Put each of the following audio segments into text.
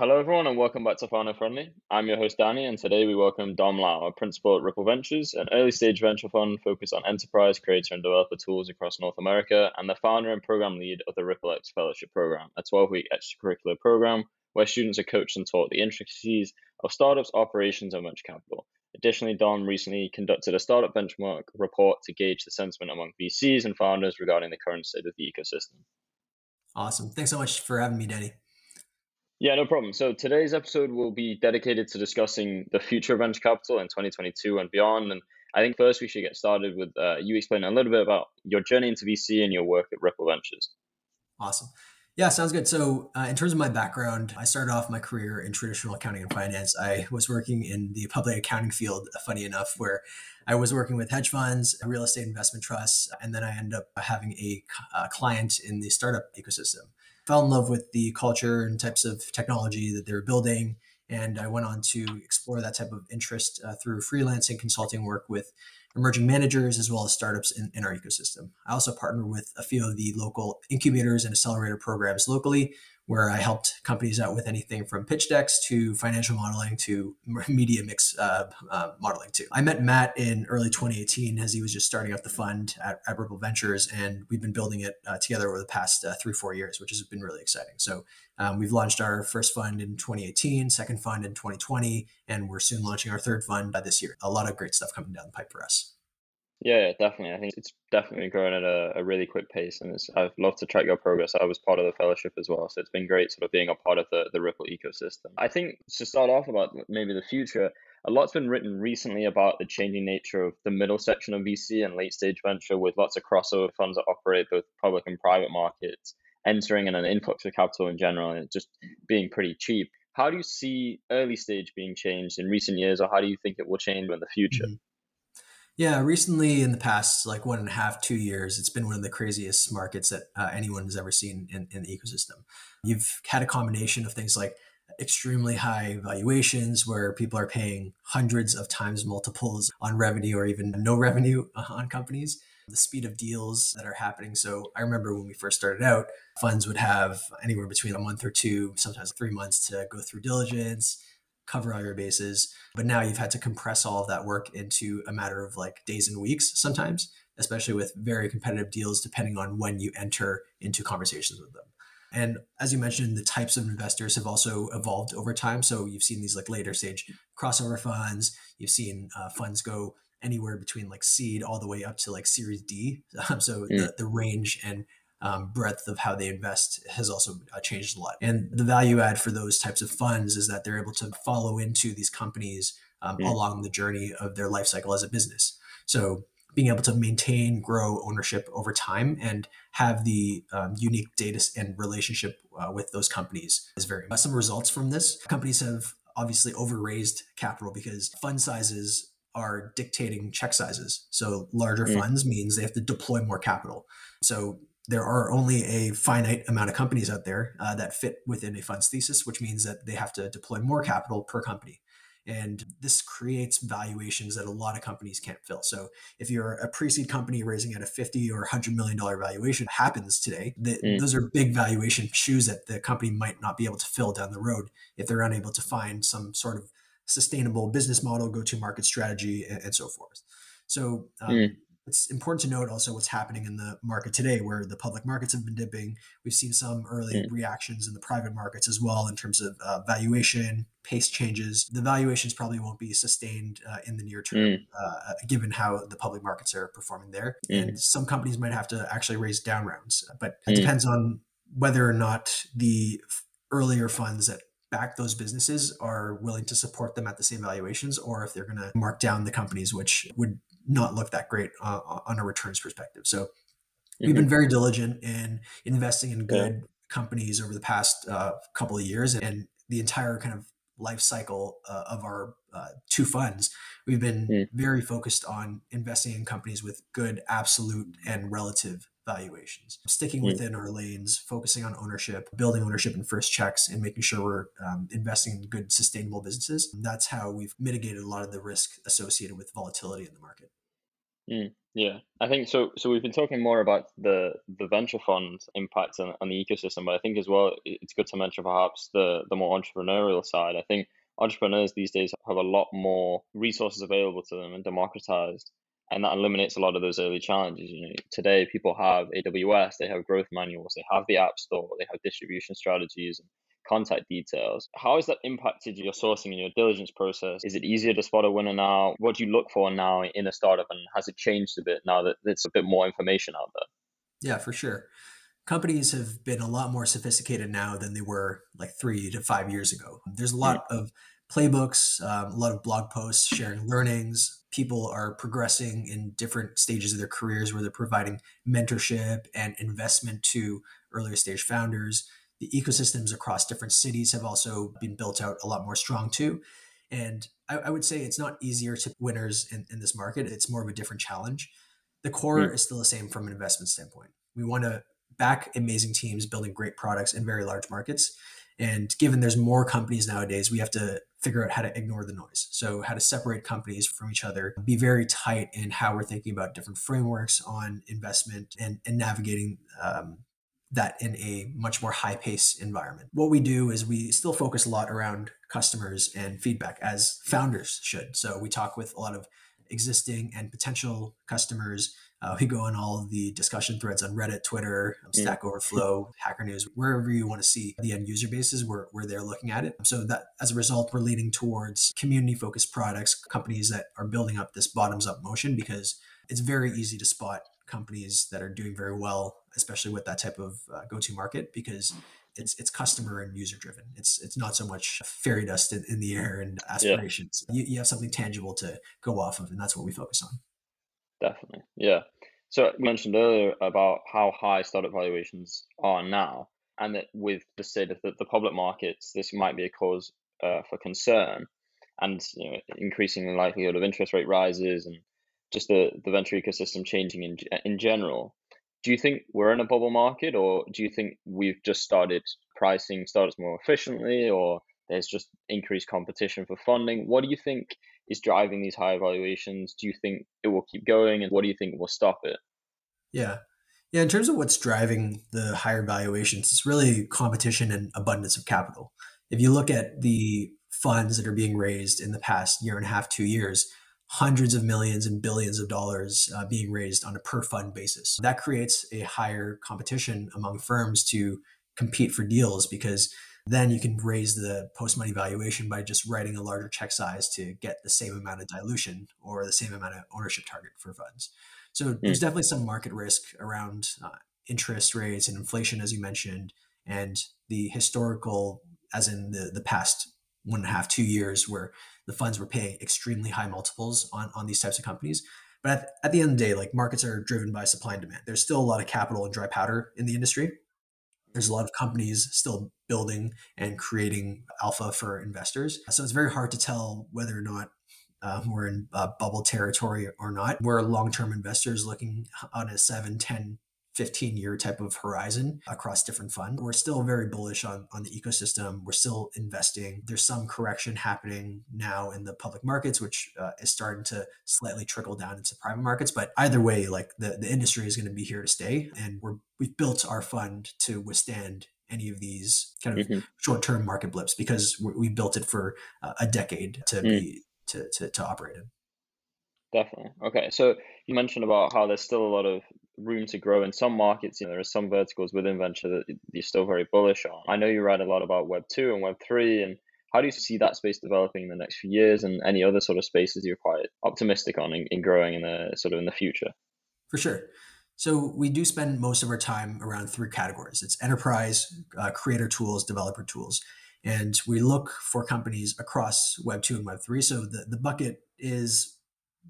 Hello, everyone, and welcome back to Founder Friendly. I'm your host, Danny, and today we welcome Dom Lau, a principal at Ripple Ventures, an early-stage venture fund focused on enterprise, creator, and developer tools across North America, and the founder and program lead of the Ripple X Fellowship Program, a 12-week extracurricular program where students are coached and taught the intricacies of startups, operations, and venture capital. Additionally, Dom recently conducted a startup benchmark report to gauge the sentiment among VCs and founders regarding the current state of the ecosystem. Awesome. Thanks so much for having me, Danny. Yeah, no problem. So today's episode will be dedicated to discussing the future of venture capital in 2022 and beyond. And I think first we should get started with you explaining a little bit about your journey into VC and your work at Ripple Ventures. Awesome. Yeah, sounds good. So in terms of my background, I started off my career in traditional accounting and finance. I was working in the public accounting field, funny enough, where I was working with hedge funds, real estate investment trusts, and then I ended up having a client in the startup ecosystem. Fell in love with the culture and types of technology that they were building. And I went on to explore that type of interest through freelancing consulting work with emerging managers, as well as startups in our ecosystem. I also partner with a few of the local incubators and accelerator programs locally, where I helped companies out with anything from pitch decks to financial modeling to media mix modeling too. I met Matt in early 2018 as he was just starting up the fund at Ripple Ventures, and we've been building it together over the past 3-4 years, which has been really exciting. So we've launched our first fund in 2018, second fund in 2020, and we're soon launching our third fund by this year. A lot of great stuff coming down the pipe for us. Yeah, definitely. I think it's definitely growing at a really quick pace, and I've loved to track your progress. I was part of the fellowship as well, so it's been great sort of being a part of the Ripple ecosystem. I think to start off about maybe the future, a lot's been written recently about the changing nature of the middle section of VC and late stage venture, with lots of crossover funds that operate both public and private markets entering in an influx of capital in general and just being pretty cheap. How do you see early stage being changed in recent years, or how do you think it will change in the future? Yeah, recently in the past, like 1.5-2 years, it's been one of the craziest markets that anyone has ever seen in the ecosystem. You've had a combination of things like extremely high valuations where people are paying hundreds of times multiples on revenue or even no revenue on companies, the speed of deals that are happening. So I remember when we first started out, funds would have anywhere between a month or two, sometimes 3 months to go through diligence, cover all your bases. But now you've had to compress all of that work into a matter of like days and weeks sometimes, especially with very competitive deals, depending on when you enter into conversations with them. And as you mentioned, the types of investors have also evolved over time. So you've seen these like later stage crossover funds. You've seen funds go anywhere between like seed all the way up to like Series D. So the range and breadth of how they invest has also changed a lot. And the value add for those types of funds is that they're able to follow into these companies along the journey of their life cycle as a business. So being able to maintain, grow ownership over time and have the unique data and relationship with those companies is very important. Some results from this, companies have obviously overraised capital because fund sizes are dictating check sizes. So larger funds means they have to deploy more capital. So there are only a finite amount of companies out there that fit within a fund's thesis, which means that they have to deploy more capital per company. And this creates valuations that a lot of companies can't fill. So if you're a pre-seed company raising at a $50 or $100 million valuation happens today, those are big valuation shoes that the company might not be able to fill down the road if they're unable to find some sort of sustainable business model, go-to-market strategy, and so forth. So it's important to note also what's happening in the market today, where the public markets have been dipping. We've seen some early reactions in the private markets as well in terms of valuation, pace changes. The valuations probably won't be sustained in the near term, given how the public markets are performing there. And some companies might have to actually raise down rounds, but it depends on whether or not the earlier funds that back those businesses are willing to support them at the same valuations, or if they're going to mark down the companies, which would not look that great on a returns perspective. So we've been very diligent in investing in good companies over the past couple of years, and the entire kind of life cycle of our two funds, we've been very focused on investing in companies with good absolute and relative valuations, sticking within our lanes, focusing on ownership, building ownership in first checks, and making sure we're investing in good, sustainable businesses. That's how we've mitigated a lot of the risk associated with volatility in the market. Yeah, I think so. So we've been talking more about the venture fund impact on the ecosystem, but I think as well, it's good to mention perhaps the more entrepreneurial side. I think entrepreneurs these days have a lot more resources available to them and democratized, and that eliminates a lot of those early challenges. You know, today people have AWS, they have growth manuals, they have the app store, they have distribution strategies and contact details. How has that impacted your sourcing and your diligence process? Is it easier to spot a winner now? What do you look for now in a startup, and has it changed a bit now that there's a bit more information out there? Yeah, for sure. Companies have been a lot more sophisticated now than they were like 3 to 5 years ago. There's a lot of playbooks, a lot of blog posts sharing learnings. People are progressing in different stages of their careers where they're providing mentorship and investment to earlier stage founders. The ecosystems across different cities have also been built out a lot more strong too. And I would say it's not easier to winners in this market. It's more of a different challenge. The core is still the same from an investment standpoint. We want to back amazing teams building great products in very large markets. And given there's more companies nowadays, we have to figure out how to ignore the noise. So how to separate companies from each other, be very tight in how we're thinking about different frameworks on investment and navigating that in a much more high pace environment. What we do is we still focus a lot around customers and feedback, as founders should. So we talk with a lot of existing and potential customers. We go on all of the discussion threads on Reddit, Twitter, Stack Overflow, Hacker News, wherever you want to see the end user bases, we're there looking at it. So that as a result, we're leaning towards community focused products, companies that are building up this bottoms up motion, because it's very easy to spot companies that are doing very well, especially with that type of go-to market, because it's customer and user driven. It's not so much fairy dust in the air and aspirations. Yeah. You have something tangible to go off of, and that's what we focus on. Definitely. Yeah. So we mentioned earlier about how high startup valuations are now, and that with the state of the public markets, this might be a cause for concern, and you know, increasing likelihood of interest rate rises and just the venture ecosystem changing in general. Do you think we're in a bubble market, or do you think we've just started pricing startups more efficiently, or there's just increased competition for funding? What do you think is driving these high valuations? Do you think it will keep going, and what do you think will stop it? Yeah. In terms of what's driving the higher valuations, it's really competition and abundance of capital. If you look at the funds that are being raised in the past year and a half, 2 years, hundreds of millions and billions of dollars being raised on a per fund basis. That creates a higher competition among firms to compete for deals, because then you can raise the post-money valuation by just writing a larger check size to get the same amount of dilution or the same amount of ownership target for funds. So there's definitely some market risk around interest rates and inflation, as you mentioned, and the historical, as in the past 1.5, 2 years, where the funds were paying extremely high multiples on these types of companies. But at the end of the day, like, markets are driven by supply and demand. There's still a lot of capital and dry powder in the industry. There's a lot of companies still building and creating alpha for investors. So it's very hard to tell whether or not we're in bubble territory or not. We're long-term investors looking on a 7, 10, 15-year type of horizon across different funds. We're still very bullish on the ecosystem. We're still investing. There's some correction happening now in the public markets, which is starting to slightly trickle down into private markets. But either way, like, the industry is going to be here to stay. And we've built our fund to withstand any of these kind of short-term market blips, because we built it for a decade to operate in. Definitely. Okay. So you mentioned about how there's still a lot of room to grow in some markets. You know, there are some verticals within venture that you're still very bullish on. I know you write a lot about Web 2 and Web 3, and how do you see that space developing in the next few years, and any other sort of spaces you're quite optimistic on in growing in the sort of in the future? For sure. So we do spend most of our time around three categories. It's enterprise, creator tools, developer tools. And we look for companies across Web 2 and Web 3. So the bucket is,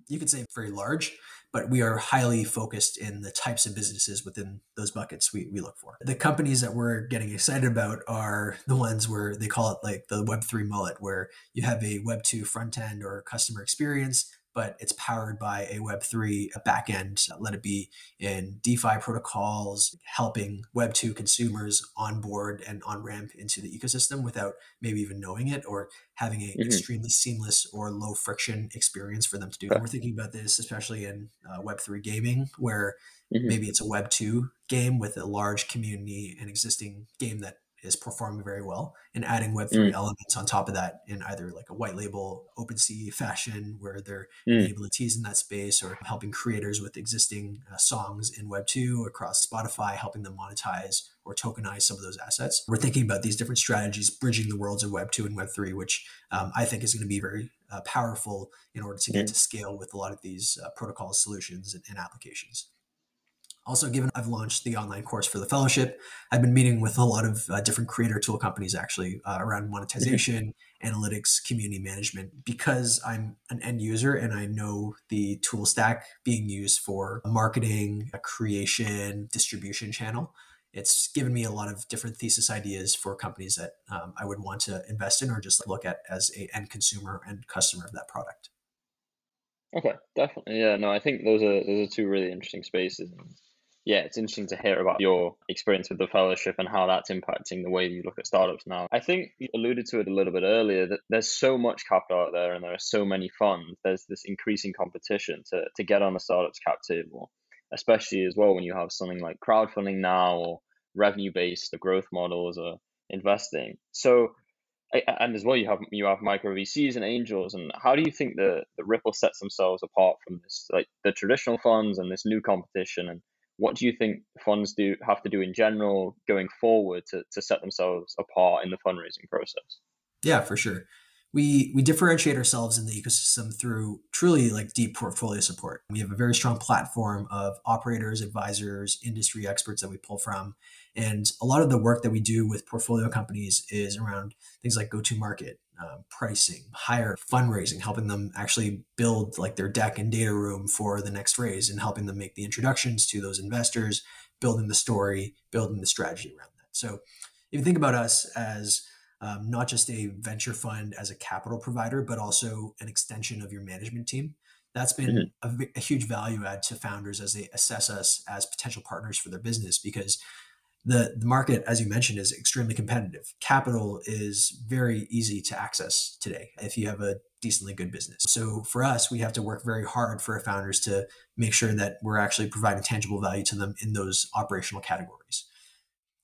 you could say, very large, but we are highly focused in the types of businesses within those buckets we look for. The companies that we're getting excited about are the ones where they call it like the Web 3 mullet, where you have a Web 2 front end or customer experience but it's powered by a Web3 backend, let it be in DeFi protocols, helping Web2 consumers onboard and on-ramp into the ecosystem without maybe even knowing it, or having an extremely seamless or low friction experience for them to do. And we're thinking about this, especially in Web3 gaming, where maybe it's a Web2 game with a large community, an existing game that is performing very well, and adding Web3 elements on top of that in either like a white label OpenSea fashion where they're enabling teas in that space, or helping creators with existing songs in Web2 across Spotify, helping them monetize or tokenize some of those assets. We're thinking about these different strategies, bridging the worlds of Web2 and Web3, which I think is going to be very powerful in order to get to scale with a lot of these protocol solutions and applications. Also, given I've launched the online course for the fellowship, I've been meeting with a lot of different creator tool companies actually around monetization, analytics, community management, because I'm an end user and I know the tool stack being used for marketing, creation, distribution channel. It's given me a lot of different thesis ideas for companies that I would want to invest in, or just look at as an end consumer and customer of that product. Okay, definitely. Yeah, no, I think those are two really interesting spaces. Yeah, it's interesting to hear about your experience with the fellowship and how that's impacting the way you look at startups now. I think you alluded to it a little bit earlier, that there's so much capital out there and there are so many funds. There's this increasing competition to get on a startup's cap table, especially as well when you have something like crowdfunding now, or revenue-based growth models, or investing. So, and as well, you have micro VCs and angels. And how do you think the Ripple sets themselves apart from this, like the traditional funds and this new competition? And what do you think funds have to do in general going forward to set themselves apart in the fundraising process? Yeah, for sure. We differentiate ourselves in the ecosystem through truly like deep portfolio support. We have a very strong platform of operators, advisors, industry experts that we pull from. And a lot of the work that we do with portfolio companies is around things like go-to-market, pricing, higher fundraising, helping them actually build like their deck and data room for the next raise, and helping them make the introductions to those investors, building the story, building the strategy around that. So if you think about us as not just a venture fund as a capital provider, but also an extension of your management team, that's been a huge value add to founders as they assess us as potential partners for their business, because the market, as you mentioned, is extremely competitive. Capital is very easy to access today if you have a decently good business. So for us, we have to work very hard for our founders to make sure that we're actually providing tangible value to them in those operational categories.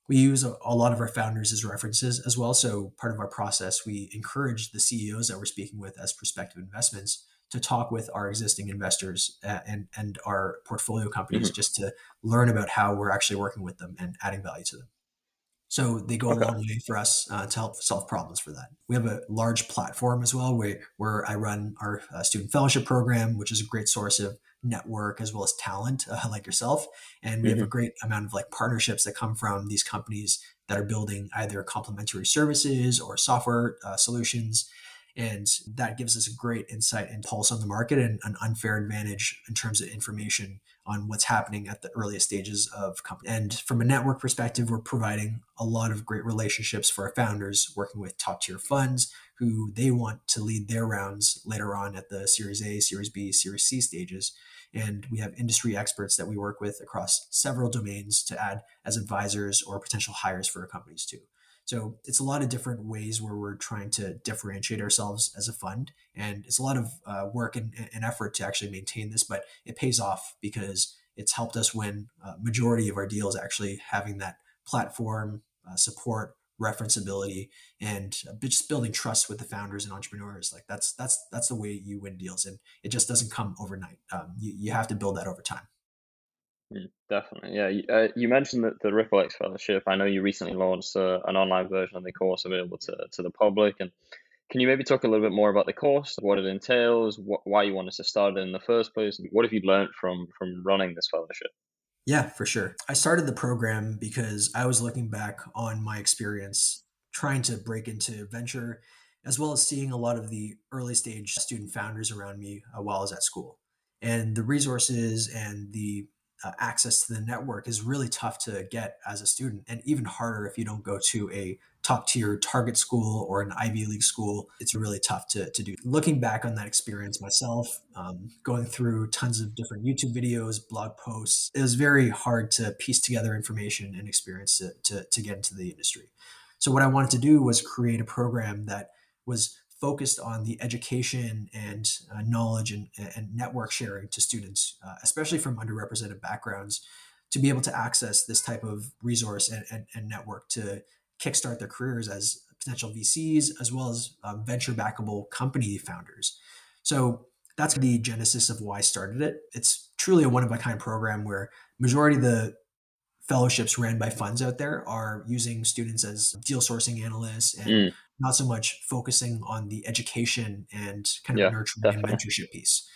We use a lot of our founders as references as well. So part of our process, we encourage the CEOs that we're speaking with as prospective investments to talk with our existing investors and our portfolio companies just to learn about how we're actually working with them and adding value to them. So they go a long way for us to help solve problems for that. We have a large platform as well where I run our student fellowship program, which is a great source of network as well as talent like yourself. And we have a great amount of like partnerships that come from these companies that are building either complementary services or software solutions. And that gives us a great insight and pulse on the market, and an unfair advantage in terms of information on what's happening at the earliest stages of company. And from a network perspective, we're providing a lot of great relationships for our founders, working with top tier funds who they want to lead their rounds later on at the Series A, Series B, Series C stages. And we have industry experts that we work with across several domains to add as advisors or potential hires for our companies too. So it's a lot of different ways where we're trying to differentiate ourselves as a fund. And it's a lot of work and effort to actually maintain this, but it pays off because it's helped us win majority of our deals, actually having that platform support, referenceability, and just building trust with the founders and entrepreneurs. Like that's the way you win deals. And it just doesn't come overnight. You have to build that over time. Definitely. Yeah. You mentioned that the Ripple X Fellowship, I know you recently launched an online version of the course available to the public. And can you maybe talk a little bit more about the course, what it entails, why you wanted to start it in the first place? And what have you learned from running this fellowship? Yeah, for sure. I started the program because I was looking back on my experience trying to break into venture, as well as seeing a lot of the early stage student founders around me while I was at school. And the resources and the access to the network is really tough to get as a student, and even harder if you don't go to a top tier target school or an Ivy League school. It's really tough to do. Looking back on that experience myself, going through tons of different YouTube videos, blog posts, it was very hard to piece together information and experience to get into the industry. So what I wanted to do was create a program that was focused on the education and knowledge and network sharing to students, especially from underrepresented backgrounds, to be able to access this type of resource and network to kickstart their careers as potential VCs, as well as venture-backable company founders. So that's the genesis of why I started it. It's truly a one-of-a-kind program where majority of the fellowships ran by funds out there are using students as deal sourcing analysts and not so much focusing on the education and kind of nurturing and mentorship piece.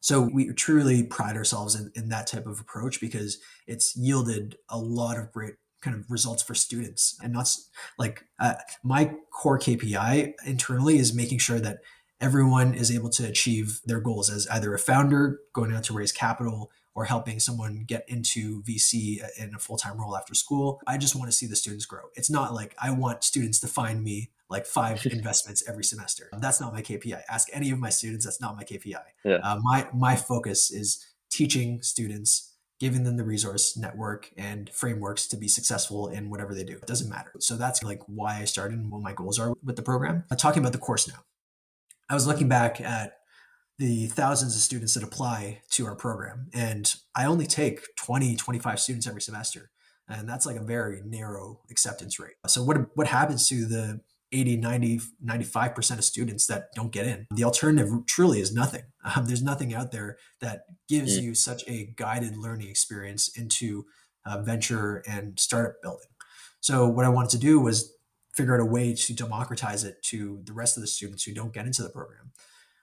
So we truly pride ourselves in that type of approach because it's yielded a lot of great kind of results for students. And not like my core KPI internally is making sure that everyone is able to achieve their goals as either a founder going out to raise capital or helping someone get into VC in a full-time role after school. I just want to see the students grow. It's not like I want students to find me like 5 investments every semester. That's not my KPI. Ask any of my students, that's not my KPI. Yeah. My focus is teaching students, giving them the resource network and frameworks to be successful in whatever they do. It doesn't matter. So that's like why I started and what my goals are with the program. I'm talking about the course now. I was looking back at the thousands of students that apply to our program. And I only take 20, 25 students every semester. And that's like a very narrow acceptance rate. So what happens to the 80, 90, 95% of students that don't get in? The alternative truly is nothing. There's nothing out there that gives you such a guided learning experience into venture and startup building. So what I wanted to do was figure out a way to democratize it to the rest of the students who don't get into the program.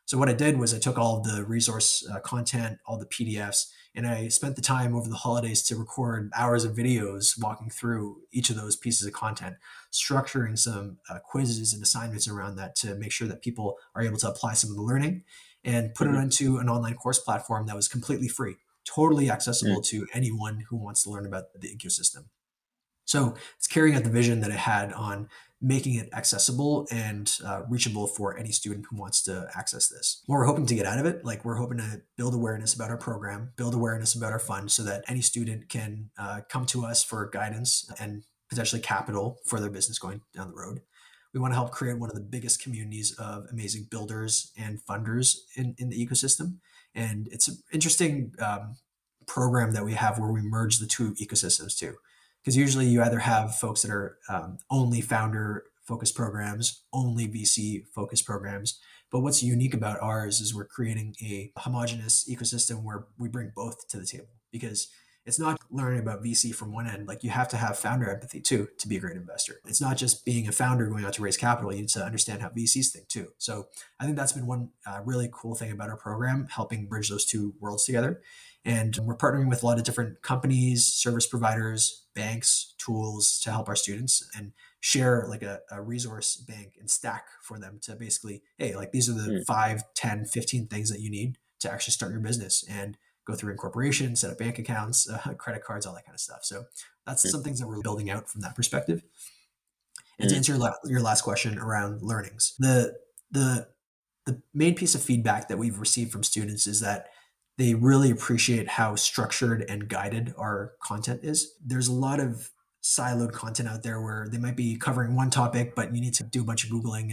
So what I did was I took all the resource content, all the PDFs, and I spent the time over the holidays to record hours of videos walking through each of those pieces of content, structuring some quizzes and assignments around that to make sure that people are able to apply some of the learning, and put it onto an online course platform that was completely free, totally accessible to anyone who wants to learn about the ecosystem. So it's carrying out the vision that I had on making it accessible and reachable for any student who wants to access this. What we're hoping to get out of it, like we're hoping to build awareness about our program, build awareness about our fund so that any student can come to us for guidance and potentially capital for their business going down the road. We want to help create one of the biggest communities of amazing builders and funders in the ecosystem. And it's an interesting program that we have where we merge the two ecosystems too. Because usually you either have folks that are only founder-focused programs, only VC-focused programs. But what's unique about ours is we're creating a homogenous ecosystem where we bring both to the table. Because it's not learning about VC from one end. Like you have to have founder empathy too to be a great investor. It's not just being a founder going out to raise capital. You need to understand how VCs think too. So I think that's been one really cool thing about our program, helping bridge those two worlds together. And we're partnering with a lot of different companies, service providers, banks, tools to help our students and share like a resource bank and stack for them to basically, hey, like these are the 5, 10, 15 things that you need to actually start your business and go through incorporation, set up bank accounts, credit cards, all that kind of stuff. So that's some things that we're building out from that perspective. And to answer your last question around learnings, the main piece of feedback that we've received from students is that they really appreciate how structured and guided our content is. There's a lot of siloed content out there where they might be covering one topic, but you need to do a bunch of Googling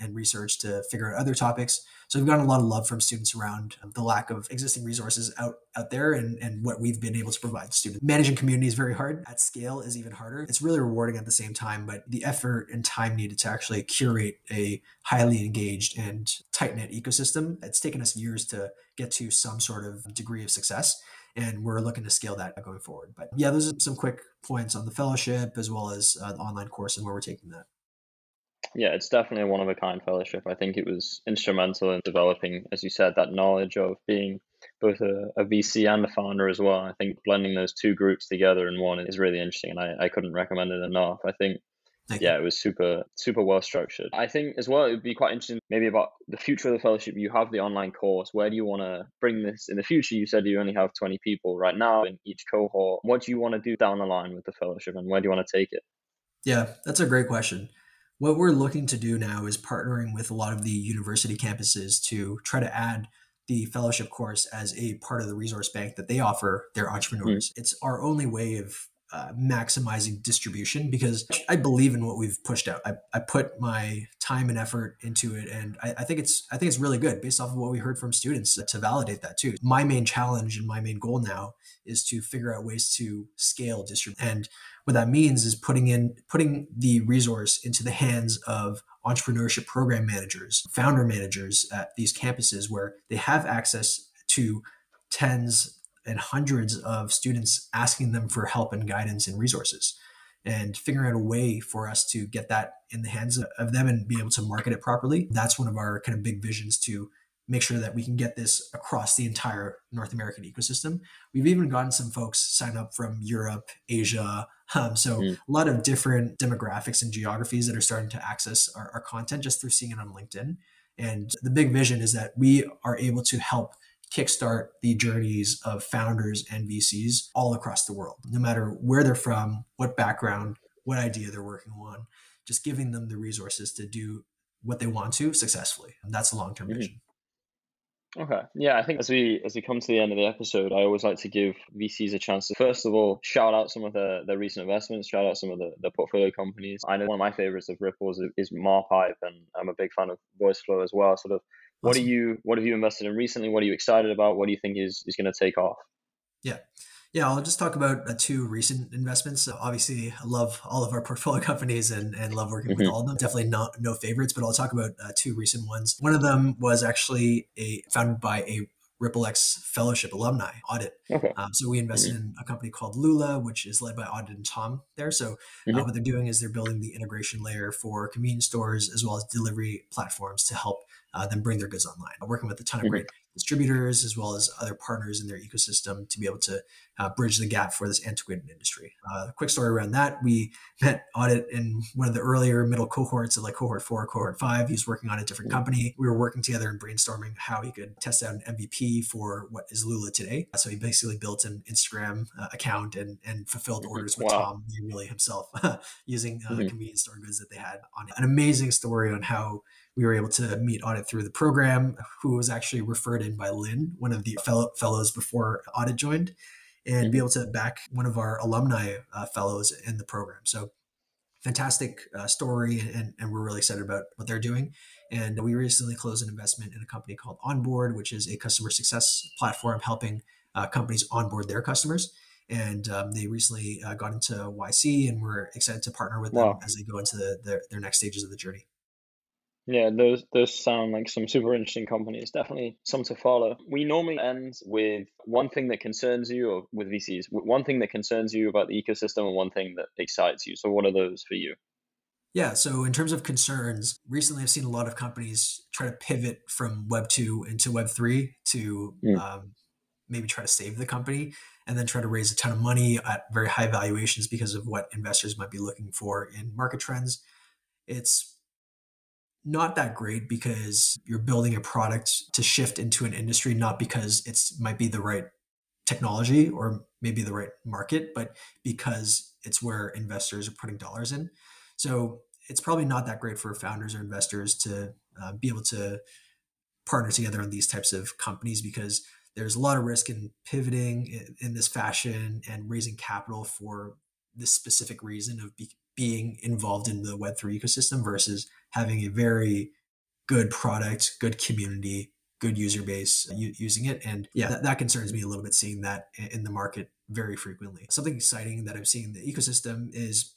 and research to figure out other topics. So we've gotten a lot of love from students around the lack of existing resources out there and what we've been able to provide students. Managing community is very hard. At scale is even harder. It's really rewarding at the same time, but the effort and time needed to actually curate a highly engaged and tight-knit ecosystem, it's taken us years to get to some sort of degree of success. And we're looking to scale that going forward. But yeah, those are some quick points on the fellowship as well as the online course and where we're taking that. Yeah, it's definitely a one-of-a-kind fellowship. I think it was instrumental in developing, as you said, that knowledge of being both a VC and a founder as well. I think blending those two groups together in one is really interesting, and I couldn't recommend it enough. I think Yeah, it was super well structured. I think as well, it would be quite interesting maybe about the future of the fellowship. You have the online course. Where do you want to bring this in the future? You said you only have 20 people right now in each cohort. What do you want to do down the line with the fellowship, and where do you want to take it? Yeah, that's a great question. What we're looking to do now is partnering with a lot of the university campuses to try to add the fellowship course as a part of the resource bank that they offer their entrepreneurs. It's our only way of maximizing distribution, because I believe in what we've pushed out. I put my time and effort into it, and I think it's really good based off of what we heard from students to validate that too. My main challenge and my main goal now is to figure out ways to scale distribution, and what that means is putting the resource into the hands of entrepreneurship program managers, founder managers at these campuses where they have access to tens and hundreds of students asking them for help and guidance and resources, and figuring out a way for us to get that in the hands of them and be able to market it properly. That's one of our kind of big visions, to make sure that we can get this across the entire North American ecosystem. We've even gotten some folks sign up from Europe, Asia. A lot of different demographics and geographies that are starting to access our content just through seeing it on LinkedIn. And the big vision is that we are able to help kickstart the journeys of founders and VCs all across the world, no matter where they're from, what background, what idea they're working on, just giving them the resources to do what they want to successfully. And that's a long-term vision. Okay. Yeah, I think as we come to the end of the episode, I always like to give VCs a chance to, first of all, shout out some of their recent investments, shout out some of the portfolio companies. I know one of my favorites of Ripple's is Marpipe, and I'm a big fan of VoiceFlow as well. Sort of, what have you invested in recently? What are you excited about? What do you think is going to take off? Yeah, I'll just talk about two recent investments. Obviously, I love all of our portfolio companies and love working with all of them. Definitely no favorites, but I'll talk about two recent ones. One of them was actually founded by a Ripple X Fellowship alumni, Audit. Okay. So we invested in a company called Lula, which is led by Auden Tom there. So what they're doing is they're building the integration layer for convenience stores as well as delivery platforms to help them bring their goods online. I'm working with a ton of great distributors as well as other partners in their ecosystem to be able to bridge the gap for this antiquated industry. Quick story around that. We met Audit in one of the earlier middle cohorts, of like cohort 4, cohort 5. He was working on a different company. We were working together and brainstorming how he could test out an MVP for what is Lula today. So he basically built an Instagram account and fulfilled orders with Tom, really himself, using convenience store goods that they had on it. An amazing story on how we were able to meet Audit through the program, who was actually referred in by Lynn, one of the fellows before Audit joined, and be able to back one of our alumni fellows in the program. So fantastic story, and we're really excited about what they're doing. And we recently closed an investment in a company called Onboard, which is a customer success platform helping companies onboard their customers. And they recently got into YC, and we're excited to partner with them as they go into their next stages of the journey. Yeah, those sound like some super interesting companies. Definitely some to follow. We normally end with one thing that concerns you, or with VCs, one thing that concerns you about the ecosystem and one thing that excites you. So what are those for you? Yeah, so in terms of concerns, recently I've seen a lot of companies try to pivot from Web 2 into Web 3 to maybe try to save the company and then try to raise a ton of money at very high valuations because of what investors might be looking for in market trends. It's not that great because you're building a product to shift into an industry, not because it's might be the right technology or maybe the right market, but because it's where investors are putting dollars in. So it's probably not that great for founders or investors to be able to partner together on these types of companies, because there's a lot of risk in pivoting in this fashion and raising capital for this specific reason of being involved in the Web3 ecosystem versus having a very good product, good community, good user base using it. And yeah, that concerns me a little bit, seeing that in the market very frequently. Something exciting that I'm seeing in the ecosystem is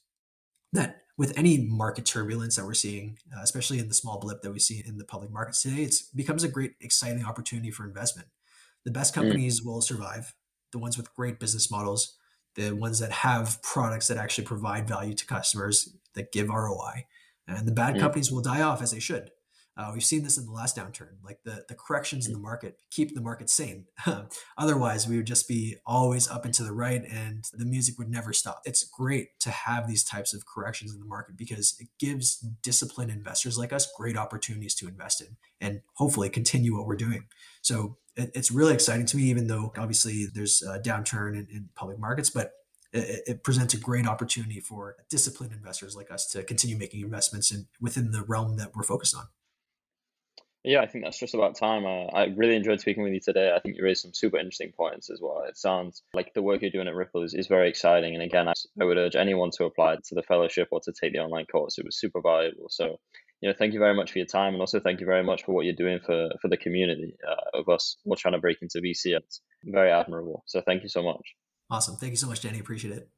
that with any market turbulence that we're seeing, especially in the small blip that we see in the public markets today, it becomes a great, exciting opportunity for investment. The best companies will survive, the ones with great business models, the ones that have products that actually provide value to customers that give ROI. And the bad companies will die off, as they should. We've seen this in the last downturn, like the corrections in the market keep the market sane. Otherwise, we would just be always up and to the right and the music would never stop. It's great to have these types of corrections in the market because it gives disciplined investors like us great opportunities to invest in and hopefully continue what we're doing. So it's really exciting to me, even though obviously there's a downturn in public markets, but it presents a great opportunity for disciplined investors like us to continue making investments in within the realm that we're focused on. Yeah, I think that's just about time. I really enjoyed speaking with you today. I think you raised some super interesting points as well. It sounds like the work you're doing at Ripple is very exciting. And again, I would urge anyone to apply to the fellowship or to take the online course. It was super valuable. So, thank you very much for your time. And also thank you very much for what you're doing for the community of us all trying to break into VC. It's very admirable. So thank you so much. Awesome. Thank you so much, Danny. Appreciate it.